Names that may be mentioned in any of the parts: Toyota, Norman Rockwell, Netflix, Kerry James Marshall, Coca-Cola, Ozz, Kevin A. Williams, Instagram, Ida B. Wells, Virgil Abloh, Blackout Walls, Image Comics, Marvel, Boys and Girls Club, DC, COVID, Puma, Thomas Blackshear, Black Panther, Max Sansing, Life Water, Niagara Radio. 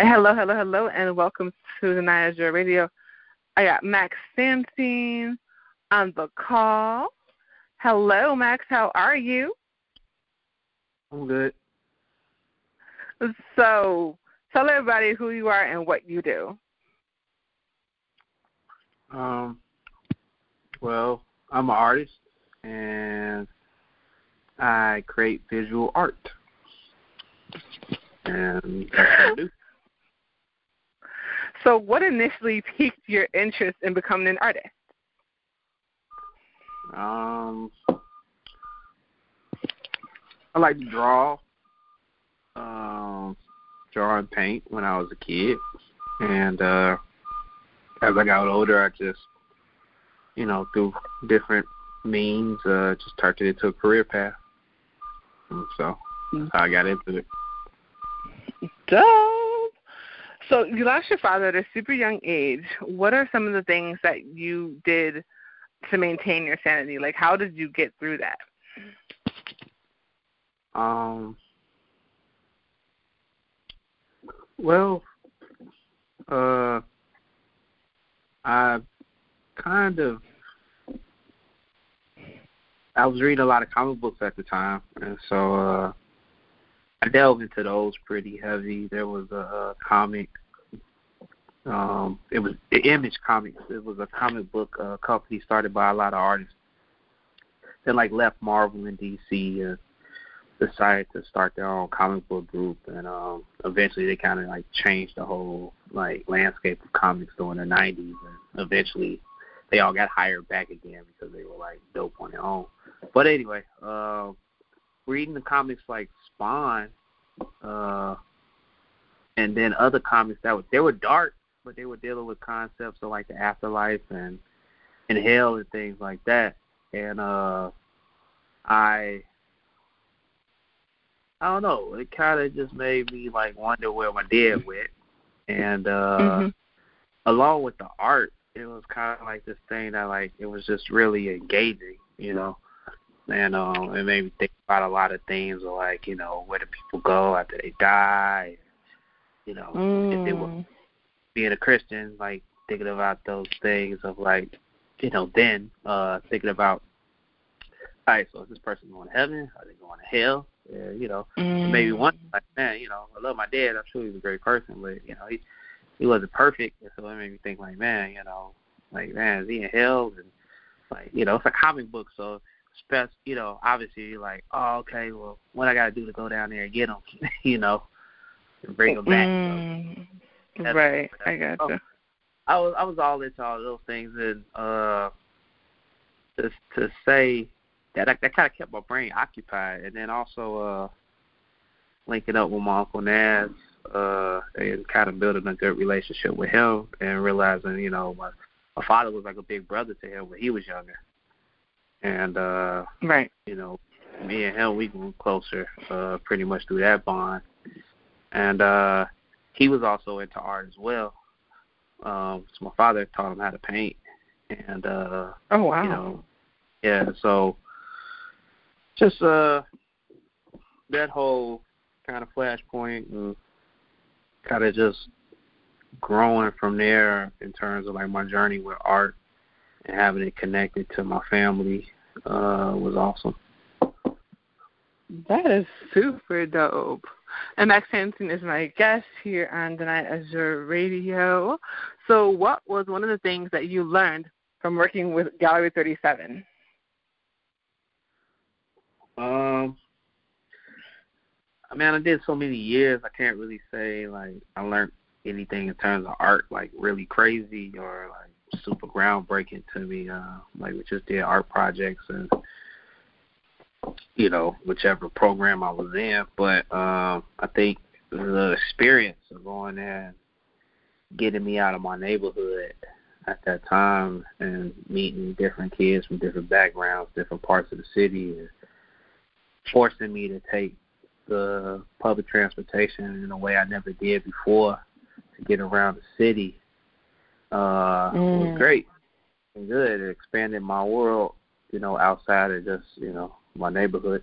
Hello, and welcome to the Niagara Radio. I got Max Sansing on the call. Hello, Max. How are you? I'm good. So tell everybody who you are and what you do. Well, I'm an artist, and I create visual art. And that's what I do. So what initially piqued your interest in becoming an artist? I like to draw, and paint when I was a kid. And as I got older, I just, through different means, just turned it into a career path. And so that's how I got into it. Duh. So you lost your father at a super young age. What are some of the things that you did to maintain your sanity? Like, how did you get through that? Well, I was reading a lot of comic books at the time, and so I delved into those pretty heavy. There was a comic. It was Image Comics. It was a comic book company started by a lot of artists that left Marvel and DC and decided to start their own comic book group. And eventually, they kind of changed the whole landscape of comics during the 90s. And eventually, they all got hired back again because they were dope on their own. But anyway, reading the comics like Spawn, and then other comics they were dark, but they were dealing with concepts of the afterlife and hell and things like that. And I don't know, it kind of just made me wonder where my dad went. And along with the art, it was kind of this thing that it was just really engaging, And it made me think about a lot of things, where do people go after they die? If they were being a Christian, thinking about those things of then thinking about, all right, so is this person going to heaven? Are they going to hell? Yeah, maybe one man, I love my dad. I'm sure he was a great person, but he wasn't perfect, and so it made me think man, is he in hell? And it's a comic book, so. Obviously you're oh, okay, well, what I got to do to go down there and get them, and bring them back. So right, I got you. I was all into all those things, and to say that kind of kept my brain occupied, and then also linking up with my Uncle Naz and kind of building a good relationship with him and realizing, my father was a big brother to him when he was younger. And, right. Me and him, we grew closer pretty much through that bond. And he was also into art as well. So my father taught him how to paint. And, oh, wow. Yeah, so just that whole kind of flashpoint and kind of just growing from there in terms of, my journey with art. And having it connected to my family was awesome. That is super dope. And Max Sansing is my guest here on the Niagara Radio. So what was one of the things that you learned from working with Gallery 37? I did so many years, I can't really say, I learned anything in terms of art, really crazy or, super groundbreaking to me. We just did art projects and whichever program I was in, but I think the experience of going there and getting me out of my neighborhood at that time and meeting different kids from different backgrounds, different parts of the city, and forcing me to take the public transportation in a way I never did before to get around the city. It was great and good. It expanded my world, outside of just, my neighborhood.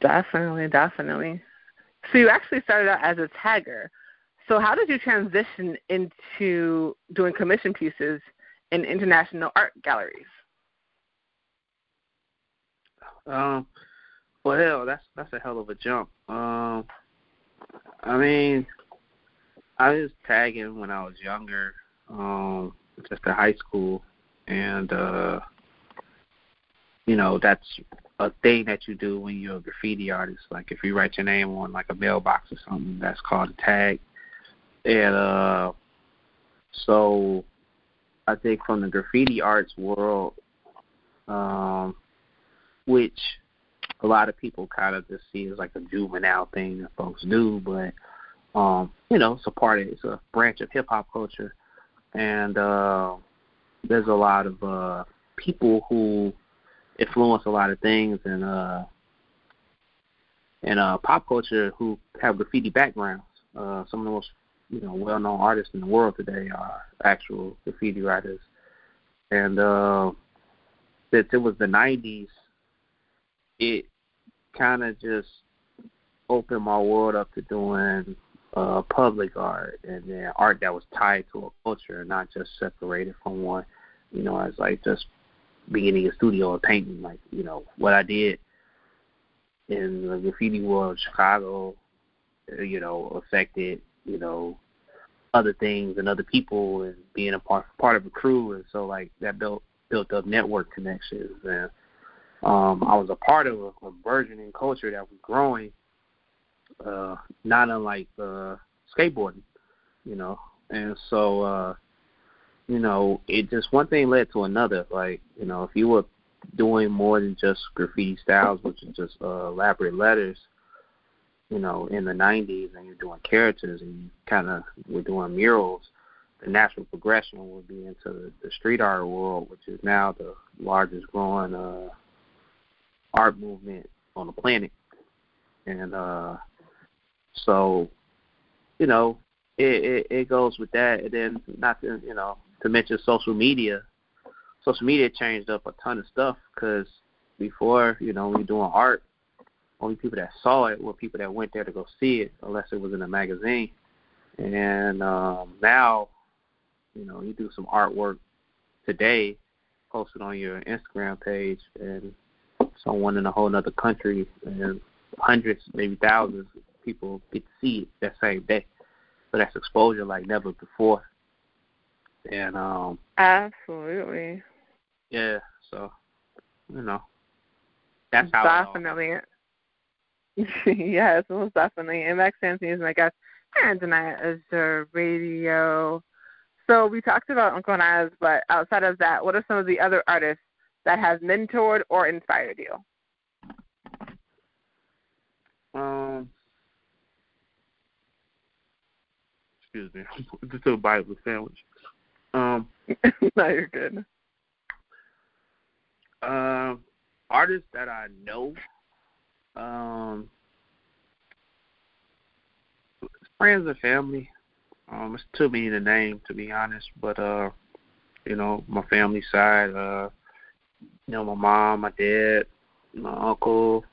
Definitely. So you actually started out as a tagger. So how did you transition into doing commission pieces in international art galleries? Well, hell, that's a hell of a jump. I mean, I was tagging when I was younger, just in high school, and you know, that's a thing that you do when you're a graffiti artist. Like if you write your name on like a mailbox or something, that's called a tag. And so I think from the graffiti arts world, which a lot of people kind of just see as like a juvenile thing that folks do, but you know, it's a part of, it's a branch of hip hop culture, and there's a lot of people who influence a lot of things in pop culture who have graffiti backgrounds. Some of the most, you know, well-known artists in the world today are actual graffiti writers. And since it was the 90s, it kind of just opened my world up to doing public art, and then art that was tied to a culture and not just separated from one, you know, as like just beginning a studio or painting. Like, you know, what I did in the graffiti world of Chicago, you know, affected, you know, other things and other people, and being a part of a crew. And so like that built up network connections, and I was a part of a burgeoning culture that was growing, not unlike skateboarding, you know. And so you know, it just one thing led to another. Like, you know, if you were doing more than just graffiti styles, which is just elaborate letters, you know, in the 90s, and you're doing characters and you kind of were doing murals, the natural progression would be into the street art world, which is now the largest growing art movement on the planet. And so, you know, it goes with that. And then not to, you know, to mention social media. Social media changed up a ton of stuff, because before, you know, when you're doing art, only people that saw it were people that went there to go see it, unless it was in a magazine. And now, you know, you do some artwork today, post it on your Instagram page, and someone in a whole other country and hundreds, maybe thousands of people get to see it that same day. So that's exposure like never before. And absolutely. Yeah, so, you know, that's how definitely. Yes, most definitely. And Max Sansing is my guest, and tonight is the radio. So we talked about Uncle Nas, but outside of that, what are some of the other artists that have mentored or inspired you? Excuse me, just a bite with sandwich. No, you're good. Artists that I know. Friends and family. It's too many to name, to be honest, but you know, my family side, you know, my mom, my dad, my uncle,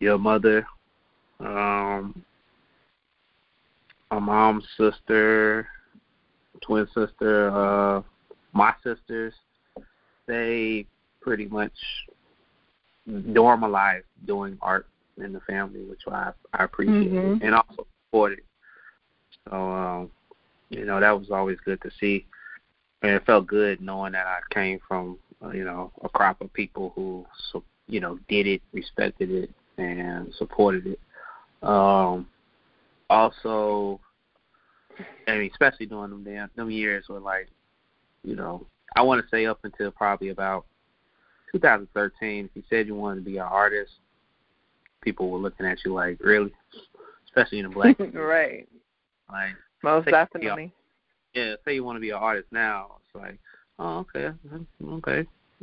your mother, my mom's sister, twin sister, my sisters, they pretty much normalized doing art in the family, which I appreciate, mm-hmm. and also supported. So, you know, that was always good to see. And it felt good knowing that I came from, you know, a crop of people who, you know, did it, respected it, and supported it. Also, I mean, especially during them years where, like, you know, I want to say up until probably about 2013, if you said you wanted to be an artist, people were looking at you like, really? Especially in the black community. Right. Like, most definitely. Yeah, say you want to be an artist now. It's like, oh, okay.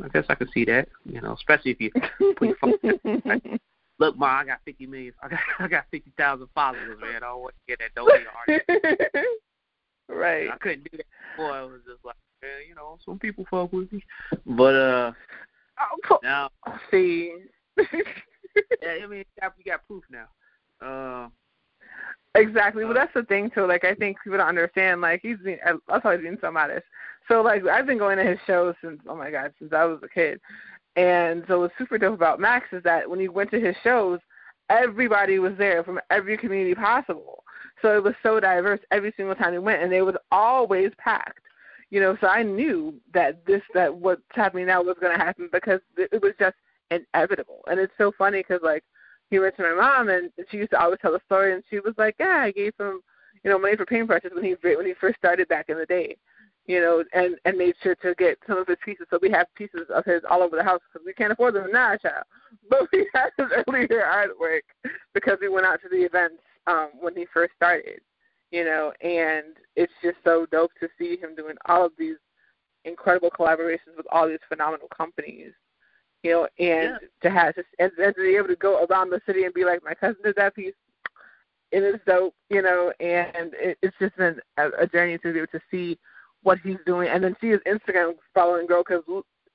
I guess I can see that. You know, especially if you put your phone like, look, Ma, I got 50,000 followers, man. I don't want to get that don't be an artist. Right. I couldn't do that before. It was just like, man, you know, some people fuck with me. But now, see, yeah, I mean, you got proof now. Exactly. Well, that's the thing too. Like, I think people don't understand. Like, that's how he's been so modest. So, like, I've been going to his shows since, oh my God, since I was a kid. And so what's super dope about Max is that when he went to his shows, everybody was there from every community possible. So it was so diverse every single time he went, and they was always packed. You know, so I knew that what's happening now was going to happen because it was just inevitable. And it's so funny because, like, he went to my mom, and she used to always tell the story, and she was like, yeah, I gave him, you know, money for paintbrushes when he first started back in the day, you know, and made sure to get some of his pieces. So we have pieces of his all over the house because we can't afford them now, child. But we had his earlier artwork because we went out to the events when he first started, you know, and it's just so dope to see him doing all of these incredible collaborations with all these phenomenal companies. You know, and to have and to be able to go around the city and be like, my cousin did that piece, and it's dope, you know, and it's just been a journey to be able to see what he's doing and then see his Instagram following grow, because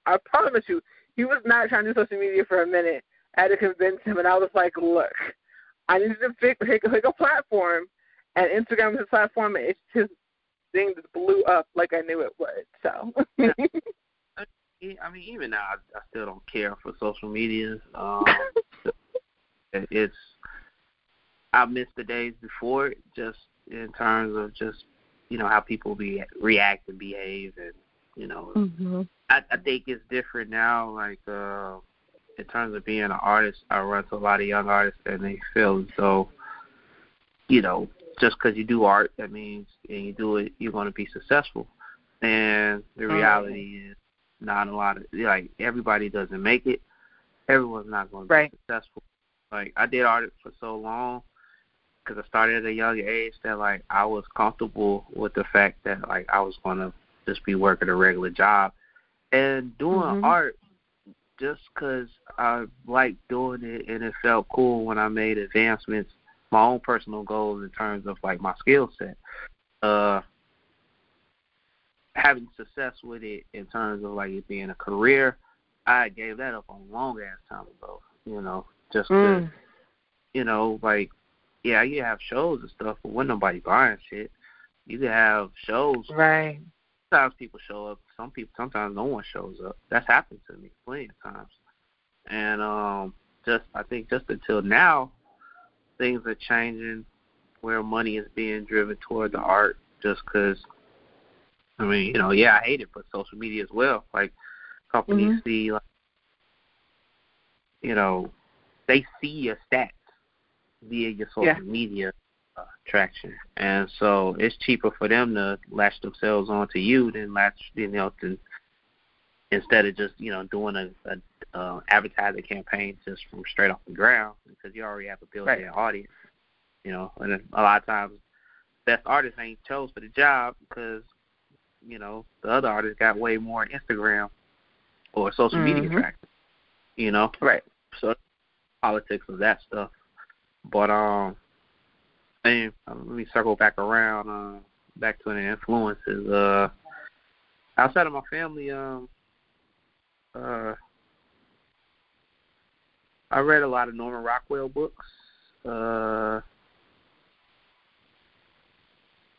I promise you, he was not trying to do social media for a minute. I had to convince him, and I was like, look, I need to pick a platform, and Instagram was his platform, and it's his thing that blew up like I knew it would, so. I mean, even now, I still don't care for social media. I miss the days before, just in terms of just, you know, how people react and behave. And, you know, mm-hmm. I think it's different now, like, in terms of being an artist. I run to a lot of young artists, and they feel so, you know, just because you do art, that means, and you do it, you're going to be successful. And the reality is, not a lot of, like, everybody doesn't make it. Everyone's not going to be successful. Like, I did art for so long because I started at a young age that, like, I was comfortable with the fact that, like, I was going to just be working a regular job. And doing art just because I liked doing it, and it felt cool when I made advancements, my own personal goals in terms of, like, my skill set. Having success with it in terms of, like, it being a career, I gave that up a long-ass time ago, you know, just to, you know, like, yeah, you have shows and stuff, but when nobody buying shit, you can have shows. Right. Sometimes people show up. Sometimes no one shows up. That's happened to me plenty of times. And I think just until now, things are changing where money is being driven toward the art just because, I mean, you know, yeah, I hate it, but social media as well. Like, companies see, like, you know, they see your stats via your social media traction. And so it's cheaper for them to latch themselves onto you than instead of just, you know, doing an advertising campaign just from straight off the ground, because you already have a built-in audience, you know. And a lot of times, best artists ain't chose for the job because, you know, the other artists got way more Instagram or social media traction, you know? Right. So politics of that stuff. But, let me circle back around, back to the influences. Outside of my family, I read a lot of Norman Rockwell books.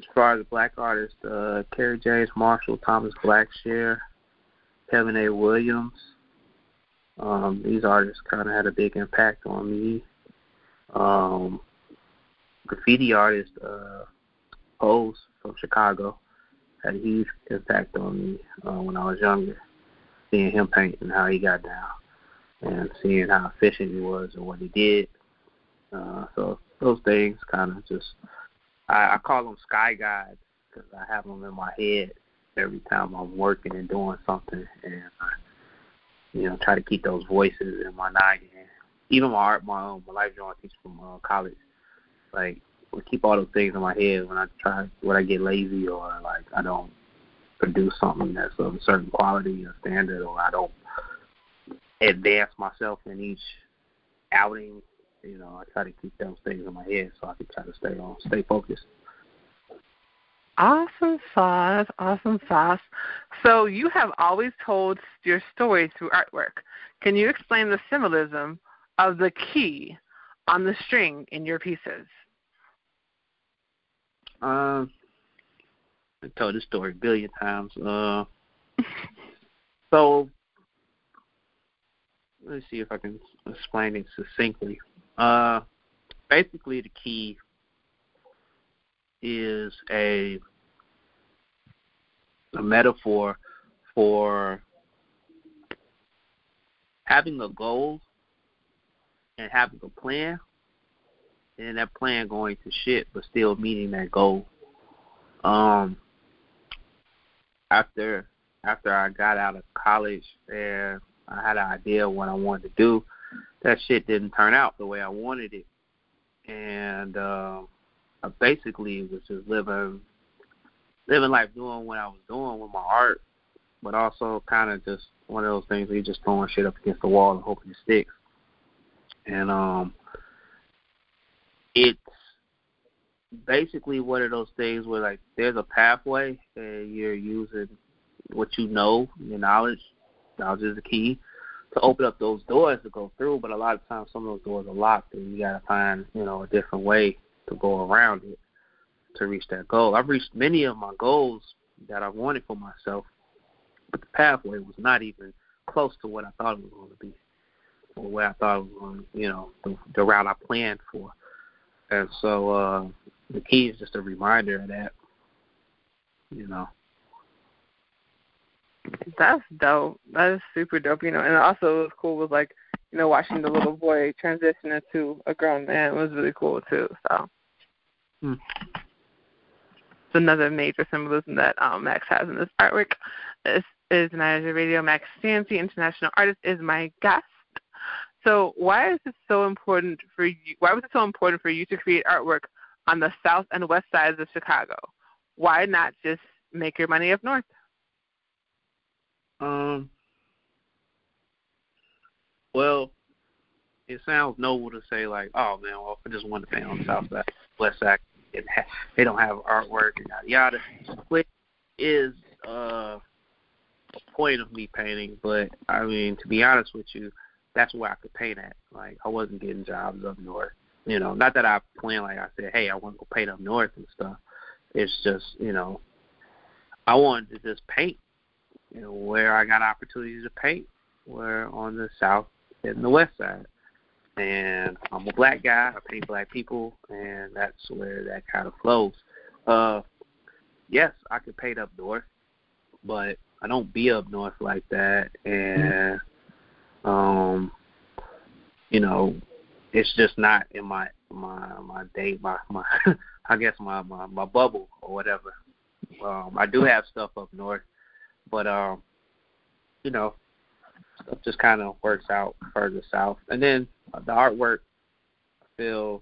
As far as black artists, Kerry James Marshall, Thomas Blackshear, Kevin A. Williams. These artists kind of had a big impact on me. Graffiti artist Ozz from Chicago had a huge impact on me when I was younger, seeing him paint and how he got down and seeing how efficient he was and what he did. So those things kind of just... I call them sky guides because I have them in my head every time I'm working and doing something, and I, you know, try to keep those voices in my night. And even my art, my life drawing teacher from college, like, we keep all those things in my head when I get lazy, or like I don't produce something that's of a certain quality or standard, or I don't advance myself in each outing. You know, I try to keep those things in my head so I can try to stay focused. Awesome sauce. So you have always told your story through artwork. Can you explain the symbolism of the key on the string in your pieces? I told this story a billion times. So let me see if I can explain it succinctly. Basically, the key is a metaphor for having a goal and having a plan, and that plan going to shit, but still meeting that goal. After I got out of college and I had an idea of what I wanted to do, that shit didn't turn out the way I wanted it. And I basically was just living life, doing what I was doing with my art, but also kind of just one of those things where you're just throwing shit up against the wall and hoping it sticks. And it's basically one of those things where, like, there's a pathway and you're using what you know, your knowledge is the key to open up those doors to go through, but a lot of times some of those doors are locked and you got to find, a different way to go around it to reach that goal. I've reached many of my goals that I wanted for myself, but the pathway was not even close to what I thought it was going to be or where I thought it was going to, the route I planned for. And so the key is just a reminder of that, That's dope. That is super dope, And also, it was cool with, watching the little boy transition into a grown man was really cool, too. So it's another major symbolism that Max has in this artwork. This is Niger Radio. Max Sansing, international artist, is my guest. So why is it so important for you? Why was it so important for you to create artwork on the south and west sides of Chicago? Why not just make your money up north? Well, it sounds noble to say, I just want to stay on the south side, west side, and they don't have artwork and yada yada, which is a point of me painting. But I mean, to be honest with you, that's where I could paint at. I wasn't getting jobs up north, Not that I planned, I said, hey, I want to go paint up north and stuff. It's just, I wanted to just paint. Where I got opportunities to paint were on the south and the west side. And I'm a black guy. I paint black people, and that's where that kind of flows. Yes, I could paint up north, but I don't be up north like that. And, it's just not in my day, my I guess my bubble or whatever. I do have stuff up north. But, stuff just kind of works out further south. And then the artwork, I feel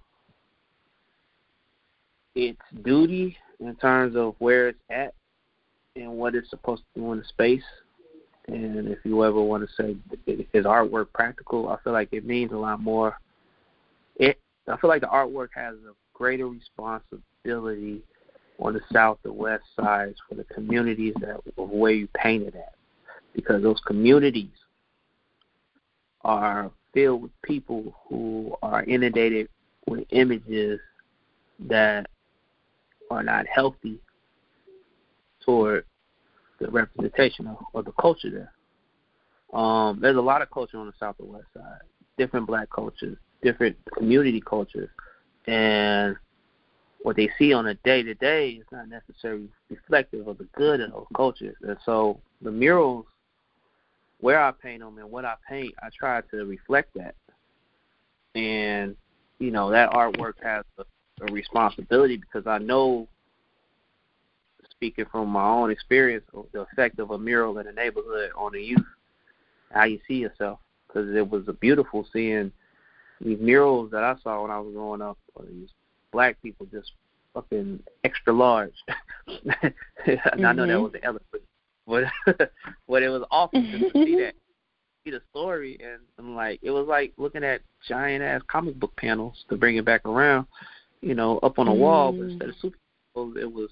its duty in terms of where it's at and what it's supposed to do in the space. And if you ever want to say, is artwork practical, I feel like it means a lot more. I feel like the artwork has a greater responsibility on the south and west sides for the communities of where you painted at, because those communities are filled with people who are inundated with images that are not healthy toward the representation of the culture there. There's a lot of culture on the south and west side, different black cultures, different community cultures, and what they see on a day-to-day is not necessarily reflective of the good of those cultures. And so the murals, where I paint them and what I paint, I try to reflect that. And, that artwork has a responsibility, because I know, speaking from my own experience, the effect of a mural in a neighborhood on the youth, how you see yourself, because it was beautiful seeing these murals that I saw when I was growing up, or these black people just fucking extra large. I know that was the elephant, but it was awesome just to see that, see the story, and I'm like, it was like looking at giant ass comic book panels to bring it back around, up on a wall. But instead of superheroes, it was,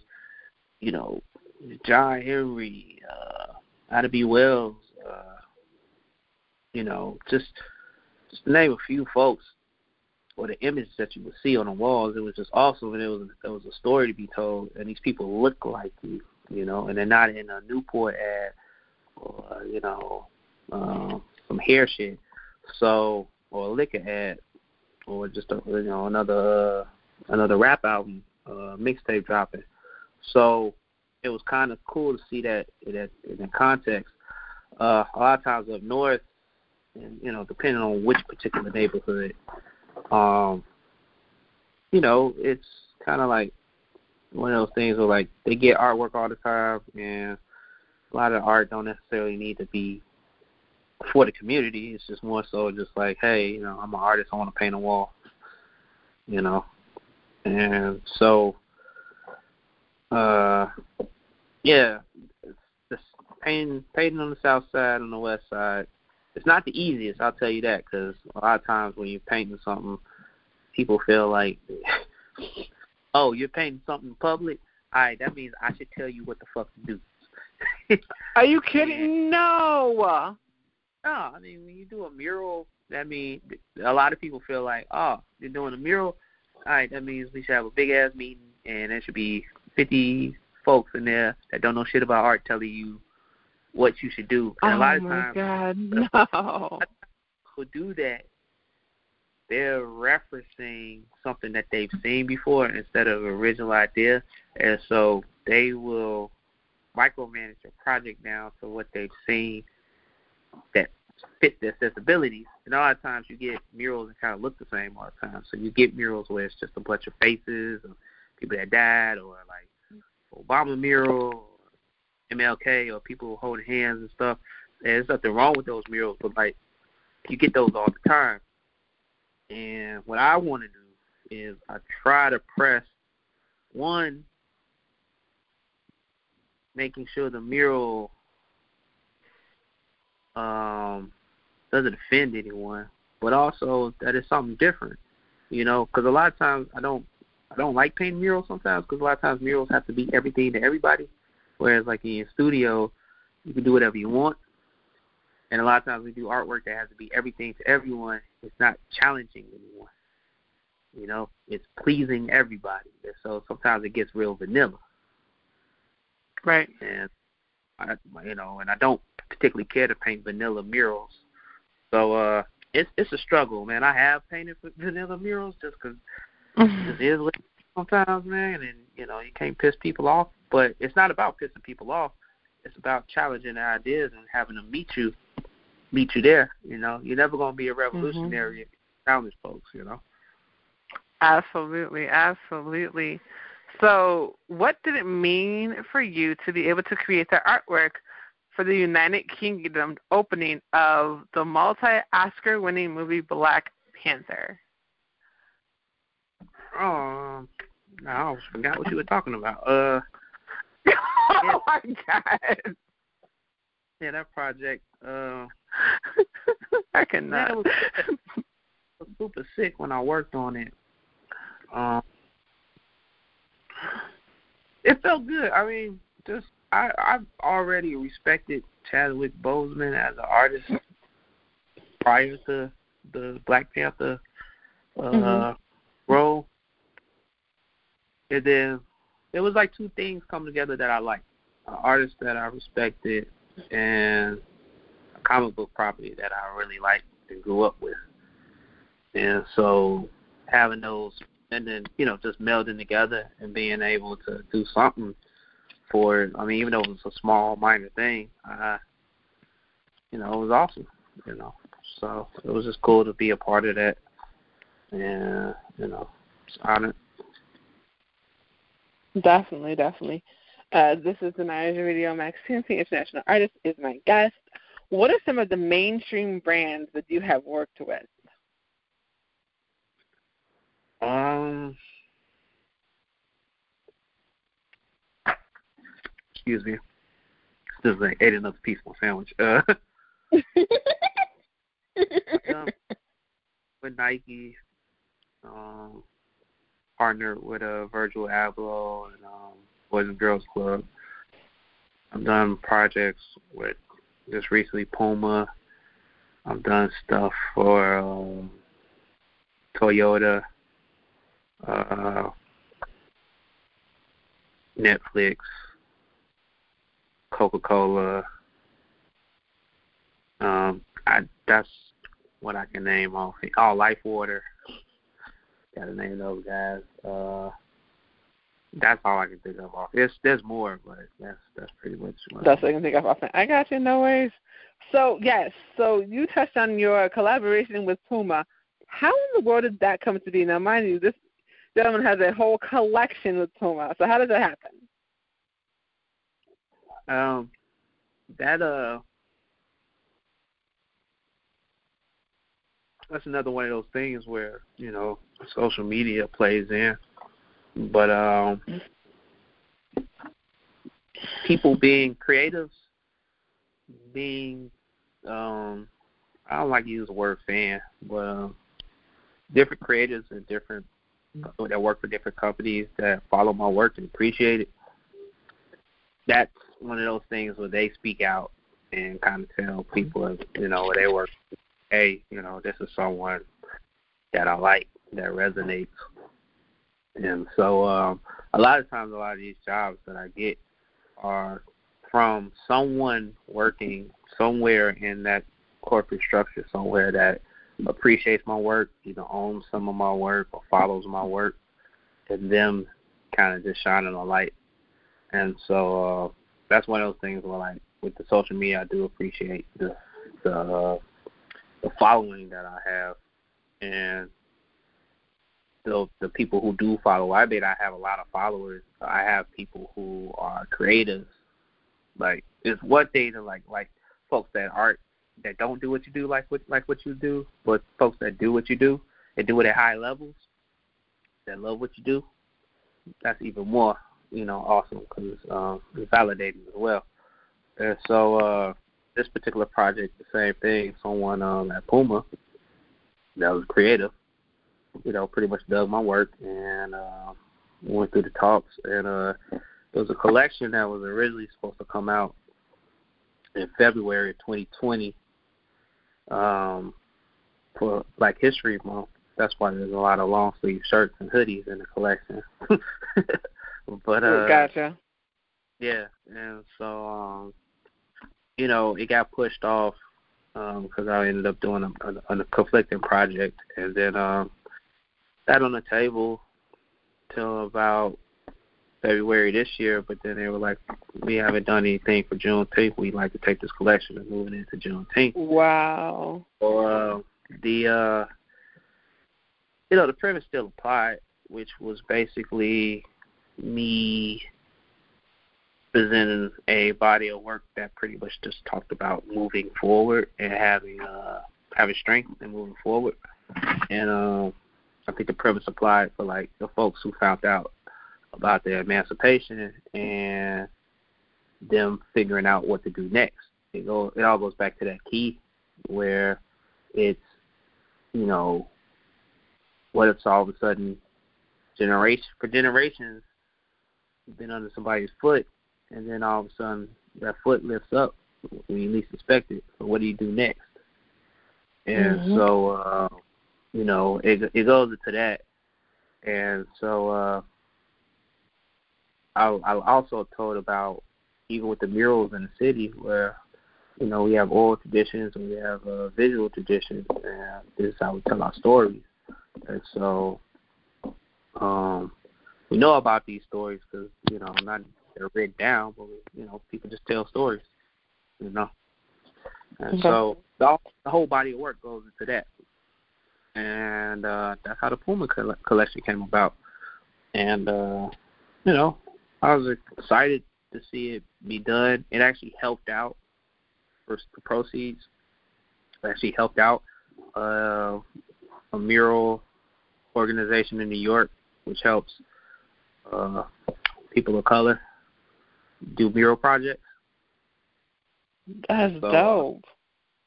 John Henry, Ida B. Wells, just to name a few folks or the image that you would see on the walls. It was just awesome, and it was a story to be told, and these people look like you, you know, and they're not in a Newport ad or, you know, some hair shit, so, or a liquor ad, or just, you know, another rap album, mixtape dropping. So it was kind of cool to see that in the context. A lot of times up north, and, you know, depending on which particular neighborhood, you know, it's kind of like one of those things where, like, they get artwork all the time, and a lot of art don't necessarily need to be for the community. It's just more so just like, hey, you know, I'm an artist, I want to paint a wall, you know. And so, yeah, it's painting on the south side, on the west side, it's not the easiest, I'll tell you that, because a lot of times when you're painting something, people feel like, oh, you're painting something public? All right, that means I should tell you what the fuck to do. Are you kidding? No! No, I mean, when you do a mural, that means a lot of people feel like, oh, you're doing a mural? All right, that means we should have a big-ass meeting, and there should be 50 folks in there that don't know shit about art telling you what you should do. And a lot of times who do that, they're referencing something that they've seen before instead of an original idea, and so they will micromanage your project now to what they've seen that fit their sensibilities. And a lot of times you get murals that kind of look the same all the time. So you get murals where it's just a bunch of faces of people that died, or like Obama mural, MLK, or people holding hands and stuff. And there's nothing wrong with those murals, but like you get those all the time. And what I want to do is I try to press one, making sure the mural doesn't offend anyone, but also that it's something different, you know. Because a lot of times I don't like painting murals sometimes, because a lot of times murals have to be everything to everybody. Whereas, like, in your studio, you can do whatever you want. And a lot of times we do artwork that has to be everything to everyone. It's not challenging anyone. You know, it's pleasing everybody. And so sometimes it gets real vanilla. Right. And, I don't particularly care to paint vanilla murals. So it's a struggle, man. I have painted vanilla murals just because it is what it is sometimes, man. And, you know, you can't piss people off. But it's not about pissing people off. It's about challenging their ideas and having them meet you there. You know, you're never going to be a revolutionary if you challenge folks, you know. Absolutely, absolutely. So what did it mean for you to be able to create the artwork for the United Kingdom opening of the multi-Oscar-winning movie Black Panther? I almost forgot what you were talking about. Oh, my God. Yeah, that project. I cannot. I was super sick when I worked on it. It felt good. I mean, just I've already respected Chadwick Boseman as an artist prior to the Black Panther role. And then it was like two things come together that I liked. An artist that I respected and a comic book property that I really liked and grew up with. And so having those and then, you know, just melding together and being able to do something for it. I mean, even though it was a small, minor thing, you know, it was awesome, you know. So it was just cool to be a part of that. And, you know, it's an honor. Definitely, definitely. This is the Niger Radio. Max Sansing, international artist, is my guest. What are some of the mainstream brands that you have worked with? Excuse me. This is like ate another piece of my sandwich. With Nike. Partnered with Virgil Abloh and Boys and Girls Club. I've done projects with just recently Puma. I've done stuff for Toyota, Netflix, Coca-Cola. That's what I can name off. Oh, Life Water. Gotta name those guys. That's all I can think of. There's more, but that's pretty much what that's what I can think of. I got you, no worries. So yes, so you touched on your collaboration with Puma. How in the world did that come to be? Now, mind you, this gentleman has a whole collection with Puma. So how did that happen? That's another one of those things where, you know, social media plays in. But people being creatives, being, I don't like to use the word fan, but different creators and different that work for different companies that follow my work and appreciate it, that's one of those things where they speak out and kind of tell people, you know, they work, hey, you know, this is someone that I like, that resonates. And so a lot of times, a lot of these jobs that I get are from someone working somewhere in that corporate structure, somewhere that appreciates my work, either owns some of my work or follows my work, and them kind of just shining a light. And so that's one of those things where, like, with the social media, I do appreciate the following that I have. And the people who do follow, I bet I have a lot of followers. I have people who are creatives. Like, it's one thing to like folks that aren't, that don't do what you do, like what you do, but folks that do what you do and do it at high levels, that love what you do, that's even more, you know, awesome, because it's validating as well. And so this particular project, the same thing. Someone at Puma that was creative, you know, pretty much dug my work and went through the talks. And there was a collection that was originally supposed to come out in February of 2020 for Black History Month. That's why there's a lot of long sleeve shirts and hoodies in the collection. But gotcha. Yeah, and so you know, it got pushed off because I ended up doing a conflicting project, and then sat on the table till about February this year. But then they were like, we haven't done anything for Juneteenth. We'd like to take this collection and move it into Juneteenth. Wow. Or you know, the premise still applied, which was basically me presenting a body of work that pretty much just talked about moving forward and having strength and moving forward. And I think the premise applied for, like, the folks who found out about their emancipation and them figuring out what to do next. It all goes back to that key where it's, you know, what if all of a sudden generations been under somebody's foot, and then all of a sudden that foot lifts up when you least expect it. So what do you do next? And so, you know, it goes into that. And so I also told about, even with the murals in the city, where, you know, we have oral traditions and we have visual traditions, and this is how we tell our stories. And so we know about these stories because, you know, not they're written down, but, you know, people just tell stories, you know. And so the whole body of work goes into that. And that's how the Puma collection came about. And, you know, I was excited to see it be done. It actually helped out for the proceeds. It actually helped out a mural organization in New York, which helps people of color do mural projects. That's dope.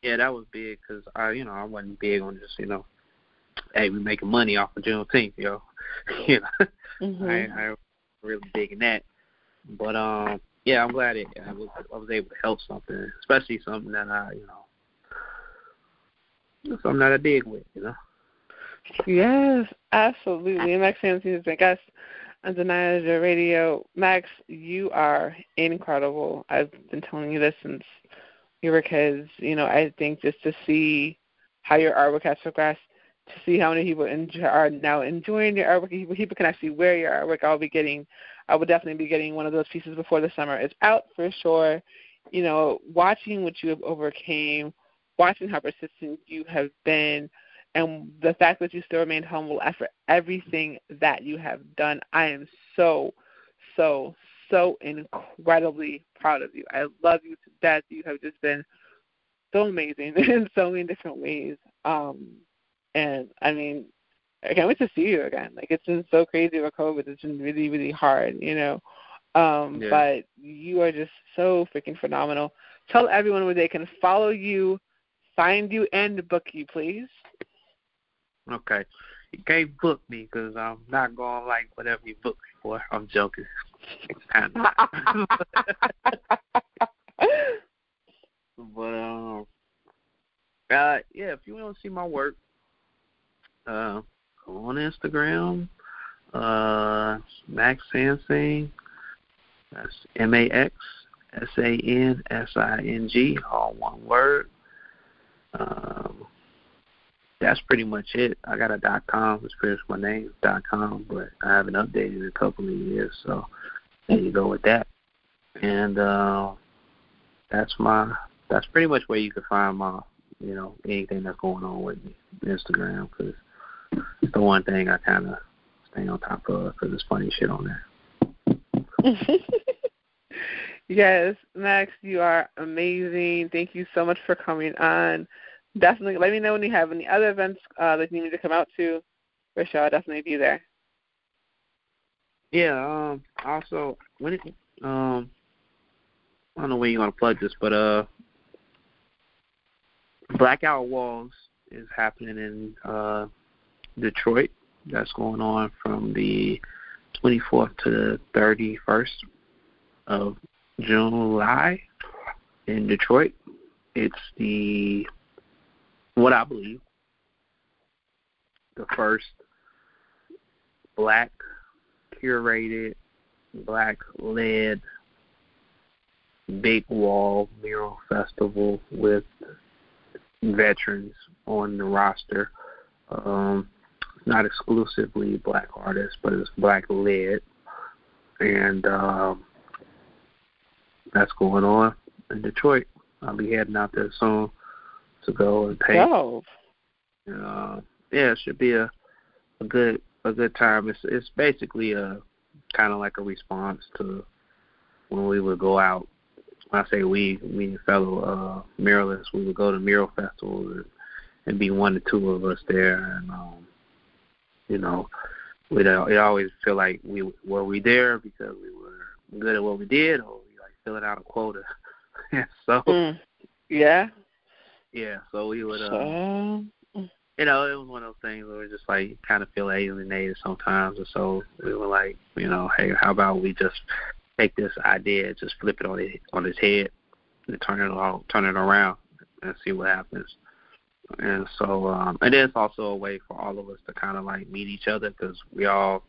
Yeah, that was big because I wasn't big on just, you know, hey, we making money off of Juneteenth, yo. You know, I ain't really digging that. But yeah, I'm glad I was able to help something, especially something that I dig with, you know. Yes, absolutely. And Max Sansing has been guest on the Niger Radio. Max, you are incredible. I've been telling you this since we were kids. You know, I think just to see how your artwork has progressed, to see how many people are now enjoying your artwork, people can actually wear your artwork. I will definitely be getting one of those pieces before the summer is out for sure. You know, watching what you have overcame, watching how persistent you have been, and the fact that you still remained humble after everything that you have done, I am so, so, so incredibly proud of you. I love you to death. You have just been so amazing in so many different ways. And, I mean, I can't wait to see you again. Like, it's been so crazy with COVID. It's been really, really hard, you know. Yeah. But you are just so freaking phenomenal. Tell everyone where they can follow you, find you, and book you, please. Okay. You can't book me because I'm not going to like whatever you book me for. I'm joking. But, yeah, if you want to see my work, on Instagram, Max Sansing, that's MaxSansing, all one word. That's pretty much it. I got a .com, it's pretty much my name, .com, but I haven't updated in a couple of years, so there you go with that. And that's pretty much where you can find my, you know, anything that's going on with me, Instagram, because it's the one thing I kind of stay on top of because there's funny shit on there. Yes, Max, you are amazing. Thank you so much for coming on. Definitely let me know when you have any other events that you need to come out to. For sure, I'll definitely be there. Yeah, also, when I don't know when you're going to plug this, but Blackout Walls is happening in Detroit. That's going on from the 24th to the 31st of July in Detroit. It's what I believe, the first black curated, black led big wall mural festival with veterans on the roster. Not exclusively black artists, but it's black led, and that's going on in Detroit. I'll be heading out there soon to go and paint. Oh. Yeah, it should be a good time. It's basically a kind of like a response to when we would go out. When I say we fellow muralists, we would go to mural festivals and be one or two of us there, and you know, we don't. It always feel like we were there because we were good at what we did, or we like filling out a quota. So yeah. So we would, you know, it was one of those things where we just like kind of feel alienated sometimes, and so we were like, you know, hey, how about we just take this idea, just flip it on its head, and turn it around, and see what happens. And so, and it's also a way for all of us to kind of like meet each other, because we all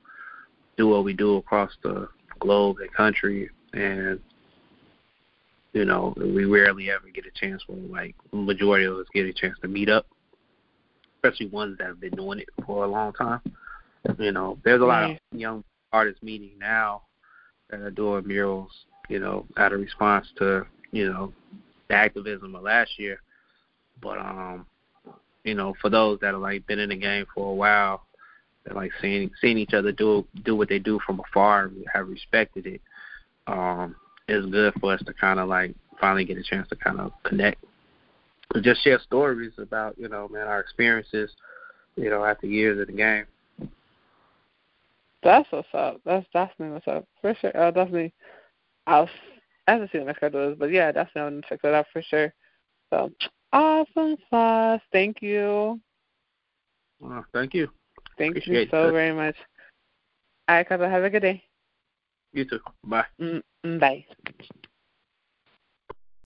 do what we do across the globe and country, and you know, we rarely ever get a chance when like the majority of us get a chance to meet up, especially ones that have been doing it for a long time. You know, there's a lot of young artists meeting now that are doing murals, you know, out of response to, you know, the activism of last year, but you know, for those that have like been in the game for a while, they're like seeing each other do what they do from afar and have respected it. It's good for us to kind of like finally get a chance to kind of connect and just share stories about, you know, man, our experiences, you know, after years of the game. That's what's up. That's definitely what's up for sure. Definitely, I haven't seen the next couple of, but yeah, definitely I'm gonna check that out for sure. So. Awesome sauce. Thank you. Thank you. Thank you so very much. All right, Kaba, have a good day. You too. Bye. Bye.